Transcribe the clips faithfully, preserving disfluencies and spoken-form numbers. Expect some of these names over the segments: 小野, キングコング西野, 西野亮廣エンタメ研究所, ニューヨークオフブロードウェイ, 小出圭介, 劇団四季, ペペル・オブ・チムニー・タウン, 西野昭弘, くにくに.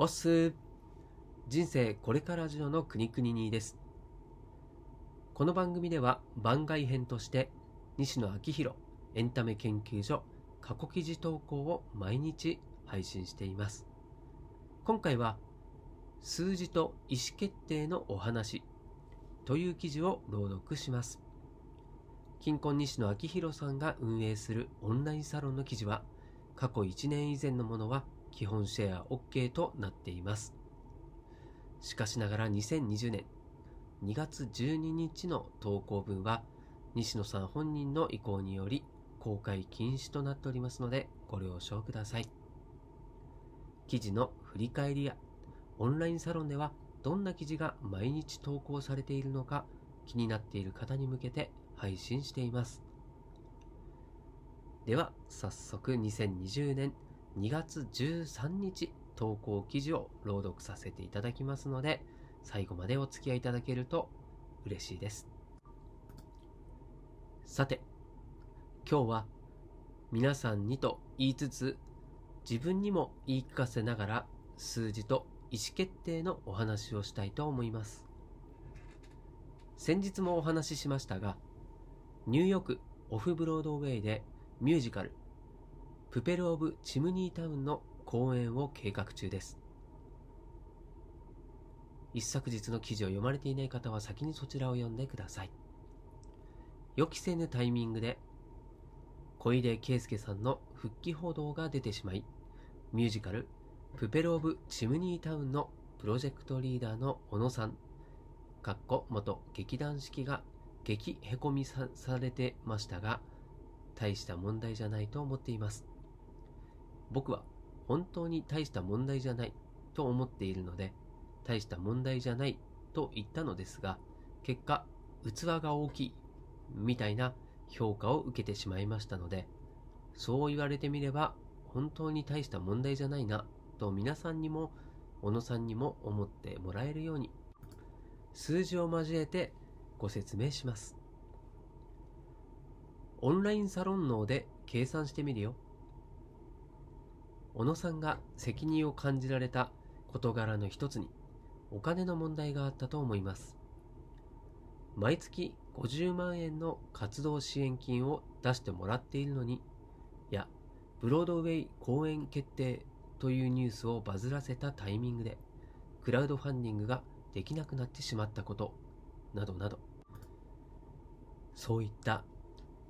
おっす。人生これからジオのくにくににです。この番組では番外編として西野昭弘エンタメ研究所過去記事投稿を毎日配信しています。今回は数字と意思決定のお話という記事を朗読します。近婚西野昭弘さんが運営するオンラインサロンの記事は過去いちねん以前のものは基本シェア OK となっています。しかしながらにせんにじゅうねんにがつじゅうににちの投稿分は西野さん本人の意向により公開禁止となっておりますのでご了承ください。記事の振り返りやオンラインサロンではどんな記事が毎日投稿されているのか気になっている方に向けて配信しています。では早速にせんにじゅうねんにがつじゅうさんにち投稿記事を朗読させていただきますので最後までお付き合いいただけると嬉しいです。さて、今日は皆さんにと言いつつ自分にも言い聞かせながら数字と意思決定のお話をしたいと思います。先日もお話ししましたが、ニューヨークオフブロードウェイでミュージカルプペル・オブ・チムニー・タウンの公演を計画中です。一昨日の記事を読まれていない方は先にそちらを読んでください。予期せぬタイミングで小出圭介さんの復帰報道が出てしまい、ミュージカルプペル・オブ・チムニー・タウンのプロジェクトリーダーの小野さん元劇団四季が激へこみ さ, されてましたが、大した問題じゃないと思っています。僕は本当に大した問題じゃないと思っているので、大した問題じゃないと言ったのですが、結果、器が大きいみたいな評価を受けてしまいましたので、そう言われてみれば本当に大した問題じゃないなと皆さんにも小野さんにも思ってもらえるように、数字を交えてご説明します。オンラインサロン脳で計算してみるよ。小野さんが責任を感じられた事柄の一つにお金の問題があったと思います。毎月ごじゅうまんえんの活動支援金を出してもらっているのに、いや、ブロードウェイ公演決定というニュースをバズらせたタイミングでクラウドファンディングができなくなってしまったことなどなど、そういった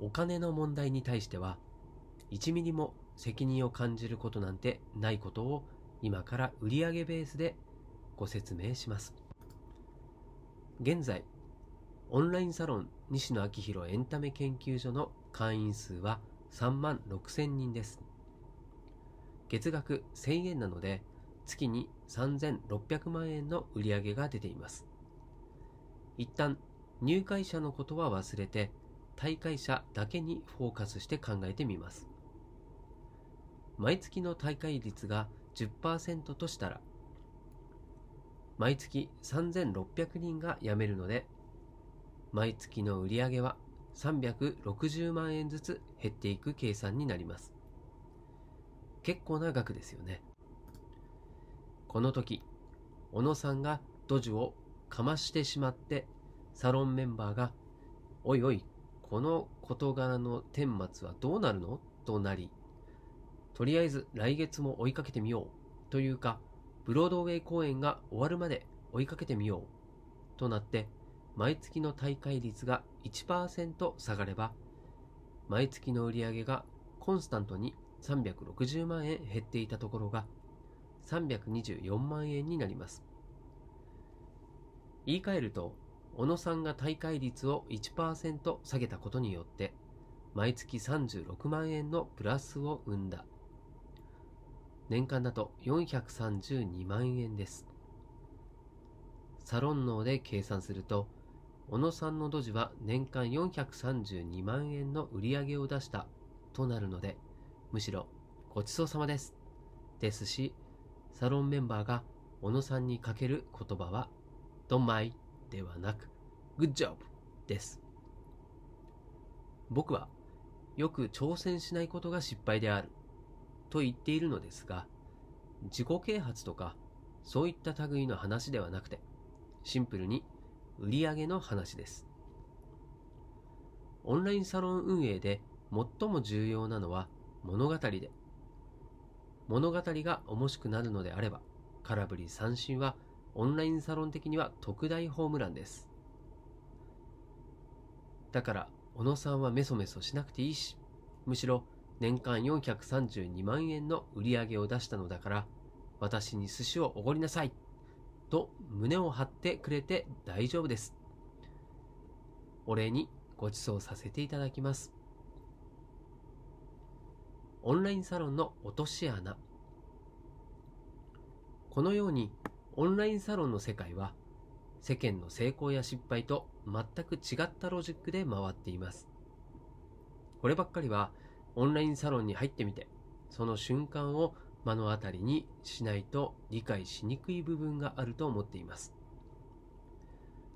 お金の問題に対してはいちミリも責任を感じることなんてないことを今から売上ベースでご説明します。現在オンラインサロン西野昭弘エンタメ研究所の会員数はさんまんろくせんにんです。月額せんえんなので月にさんぜんろっぴゃくまんえんの売り上げが出ています。一旦入会者のことは忘れて退会者だけにフォーカスして考えてみます。毎月の退会率が じゅっパーセント としたら、毎月さんぜんろっぴゃくにんが辞めるので、毎月の売り上げはさんびゃくろくじゅうまんえんずつ減っていく計算になります。結構な額ですよね。この時、小野さんがドジをかましてしまって、サロンメンバーが、おいおい、この事柄の顛末はどうなるのとなり、とりあえず来月も追いかけてみようというか、ブロードウェイ公演が終わるまで追いかけてみようとなって、毎月の退会率が いちパーセント 下がれば、毎月の売り上げがコンスタントにさんびゃくろくじゅうまんえん減っていたところが、さんびゃくにじゅうよんまんえんになります。言い換えると、小野さんが退会率を いちパーセント 下げたことによって、毎月さんじゅうろくまんえんのプラスを生んだ。年間だとよんひゃくさんじゅうにまんえんです。サロン脳で計算すると、小野さんのドジは年間よんひゃくさんじゅうにまんえんの売り上げを出したとなるので、むしろごちそうさまです。ですし、サロンメンバーが小野さんにかける言葉はドンマイではなくグッジョブです。僕はよく挑戦しないことが失敗であると言っているのですが、自己啓発とかそういった類の話ではなくて、シンプルに売り上げの話です。オンラインサロン運営で最も重要なのは物語で、物語が面白くなるのであれば、空振り三振はオンラインサロン的には特大ホームランです。だから小野さんはメソメソしなくていいし、むしろ年間よんひゃくさんじゅうにまんえんの売り上げを出したのだから、私に寿司をおごりなさいと胸を張ってくれて大丈夫です。お礼にご馳走させていただきます。オンラインサロンの落とし穴。このようにオンラインサロンの世界は世間の成功や失敗と全く違ったロジックで回っています。こればっかりはオンラインサロンに入ってみてその瞬間を目の当たりにしないと理解しにくい部分があると思っています。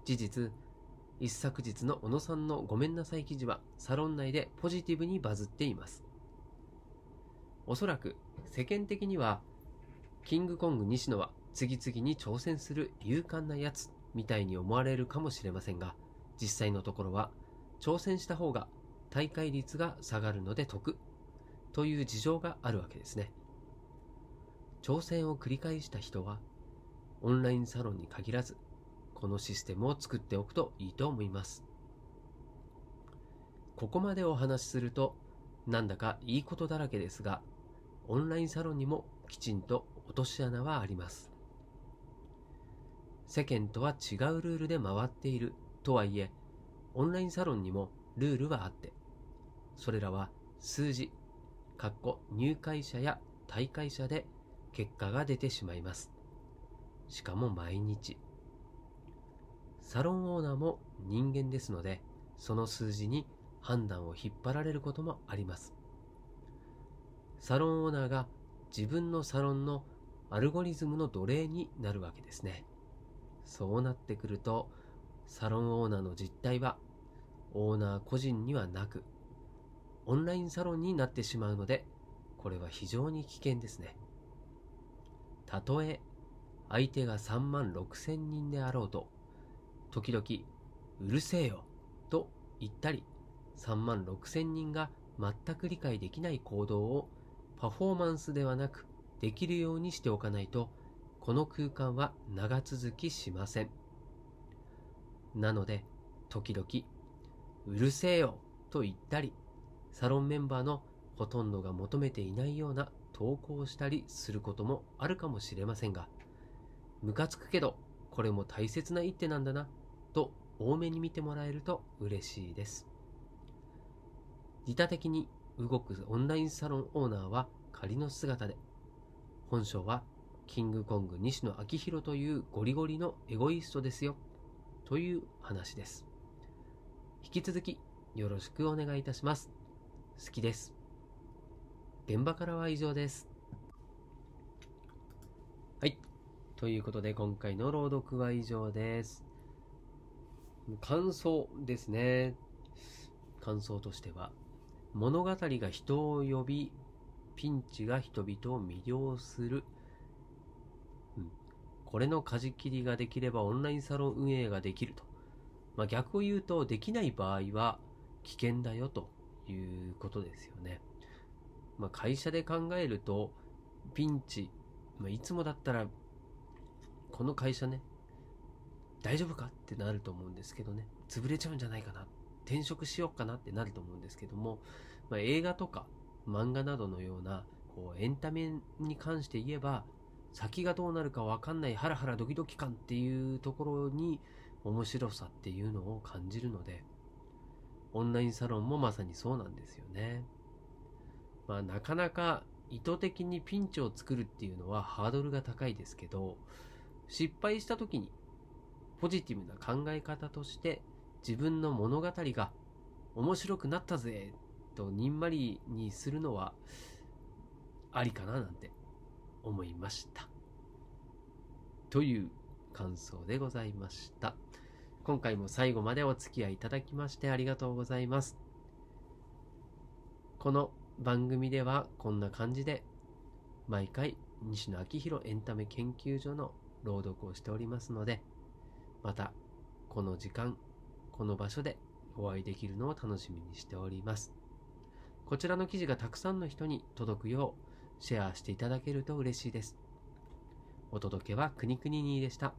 事実、一昨日の小野さんのごめんなさい記事はサロン内でポジティブにバズっています。おそらく世間的にはキングコング西野は次々に挑戦する勇敢なやつみたいに思われるかもしれませんが、実際のところは挑戦した方が大会率が下がるので得という事情があるわけですね。挑戦を繰り返した人はオンラインサロンに限らずこのシステムを作っておくといいと思います。ここまでお話しするとなんだかいいことだらけですが、オンラインサロンにもきちんと落とし穴はあります。世間とは違うルールで回っているとはいえ、オンラインサロンにもルールはあって、それらは数字入会者や退会者で結果が出てしまいます。しかも毎日。サロンオーナーも人間ですので、その数字に判断を引っ張られることもあります。サロンオーナーが自分のサロンのアルゴリズムの奴隷になるわけですね。そうなってくるとサロンオーナーの実態はオーナー個人にはなくオンラインサロンになってしまうので、これは非常に危険ですね。たとえ相手がさんまんろくせんにんであろうと、時々うるせえよと言ったり、さんまんろくせんにんが全く理解できない行動をパフォーマンスではなくできるようにしておかないと、この空間は長続きしません。なので時々うるせえよと言ったり、サロンメンバーのほとんどが求めていないような投稿したりすることもあるかもしれませんが、ムカつくけどこれも大切な一手なんだなと多めに見てもらえると嬉しいです。利他的に動くオンラインサロンオーナーは仮の姿で、本性はキングコング西野昭弘というゴリゴリのエゴイストですよという話です。引き続きよろしくお願いいたします。好きです。現場からは以上です。はいということで、今回の朗読は以上です。感想ですね。感想としては、物語が人を呼びピンチが人々を魅了する、うん、これの舵切りができればオンラインサロン運営ができると、まあ、逆を言うとできない場合は危険だよということですよね。まあ、会社で考えるとピンチ、まあ、いつもだったらこの会社ね大丈夫かってなると思うんですけどね、潰れちゃうんじゃないかな、転職しようかなってなると思うんですけども、まあ、映画とか漫画などのようなこうエンタメに関して言えば先がどうなるか分かんないハラハラドキドキ感っていうところに面白さっていうのを感じるので、オンラインサロンもまさにそうなんですよね。まあ、なかなか意図的にピンチを作るっていうのはハードルが高いですけど、失敗した時にポジティブな考え方として自分の物語が面白くなったぜとにんまりにするのはありかななんて思いましたという感想でございました。今回も最後までお付き合いいただきましてありがとうございます。この番組ではこんな感じで毎回西野昭弘エンタメ研究所の朗読をしておりますので、またこの時間、この場所でお会いできるのを楽しみにしております。こちらの記事がたくさんの人に届くようシェアしていただけると嬉しいです。お届けはくにくににでした。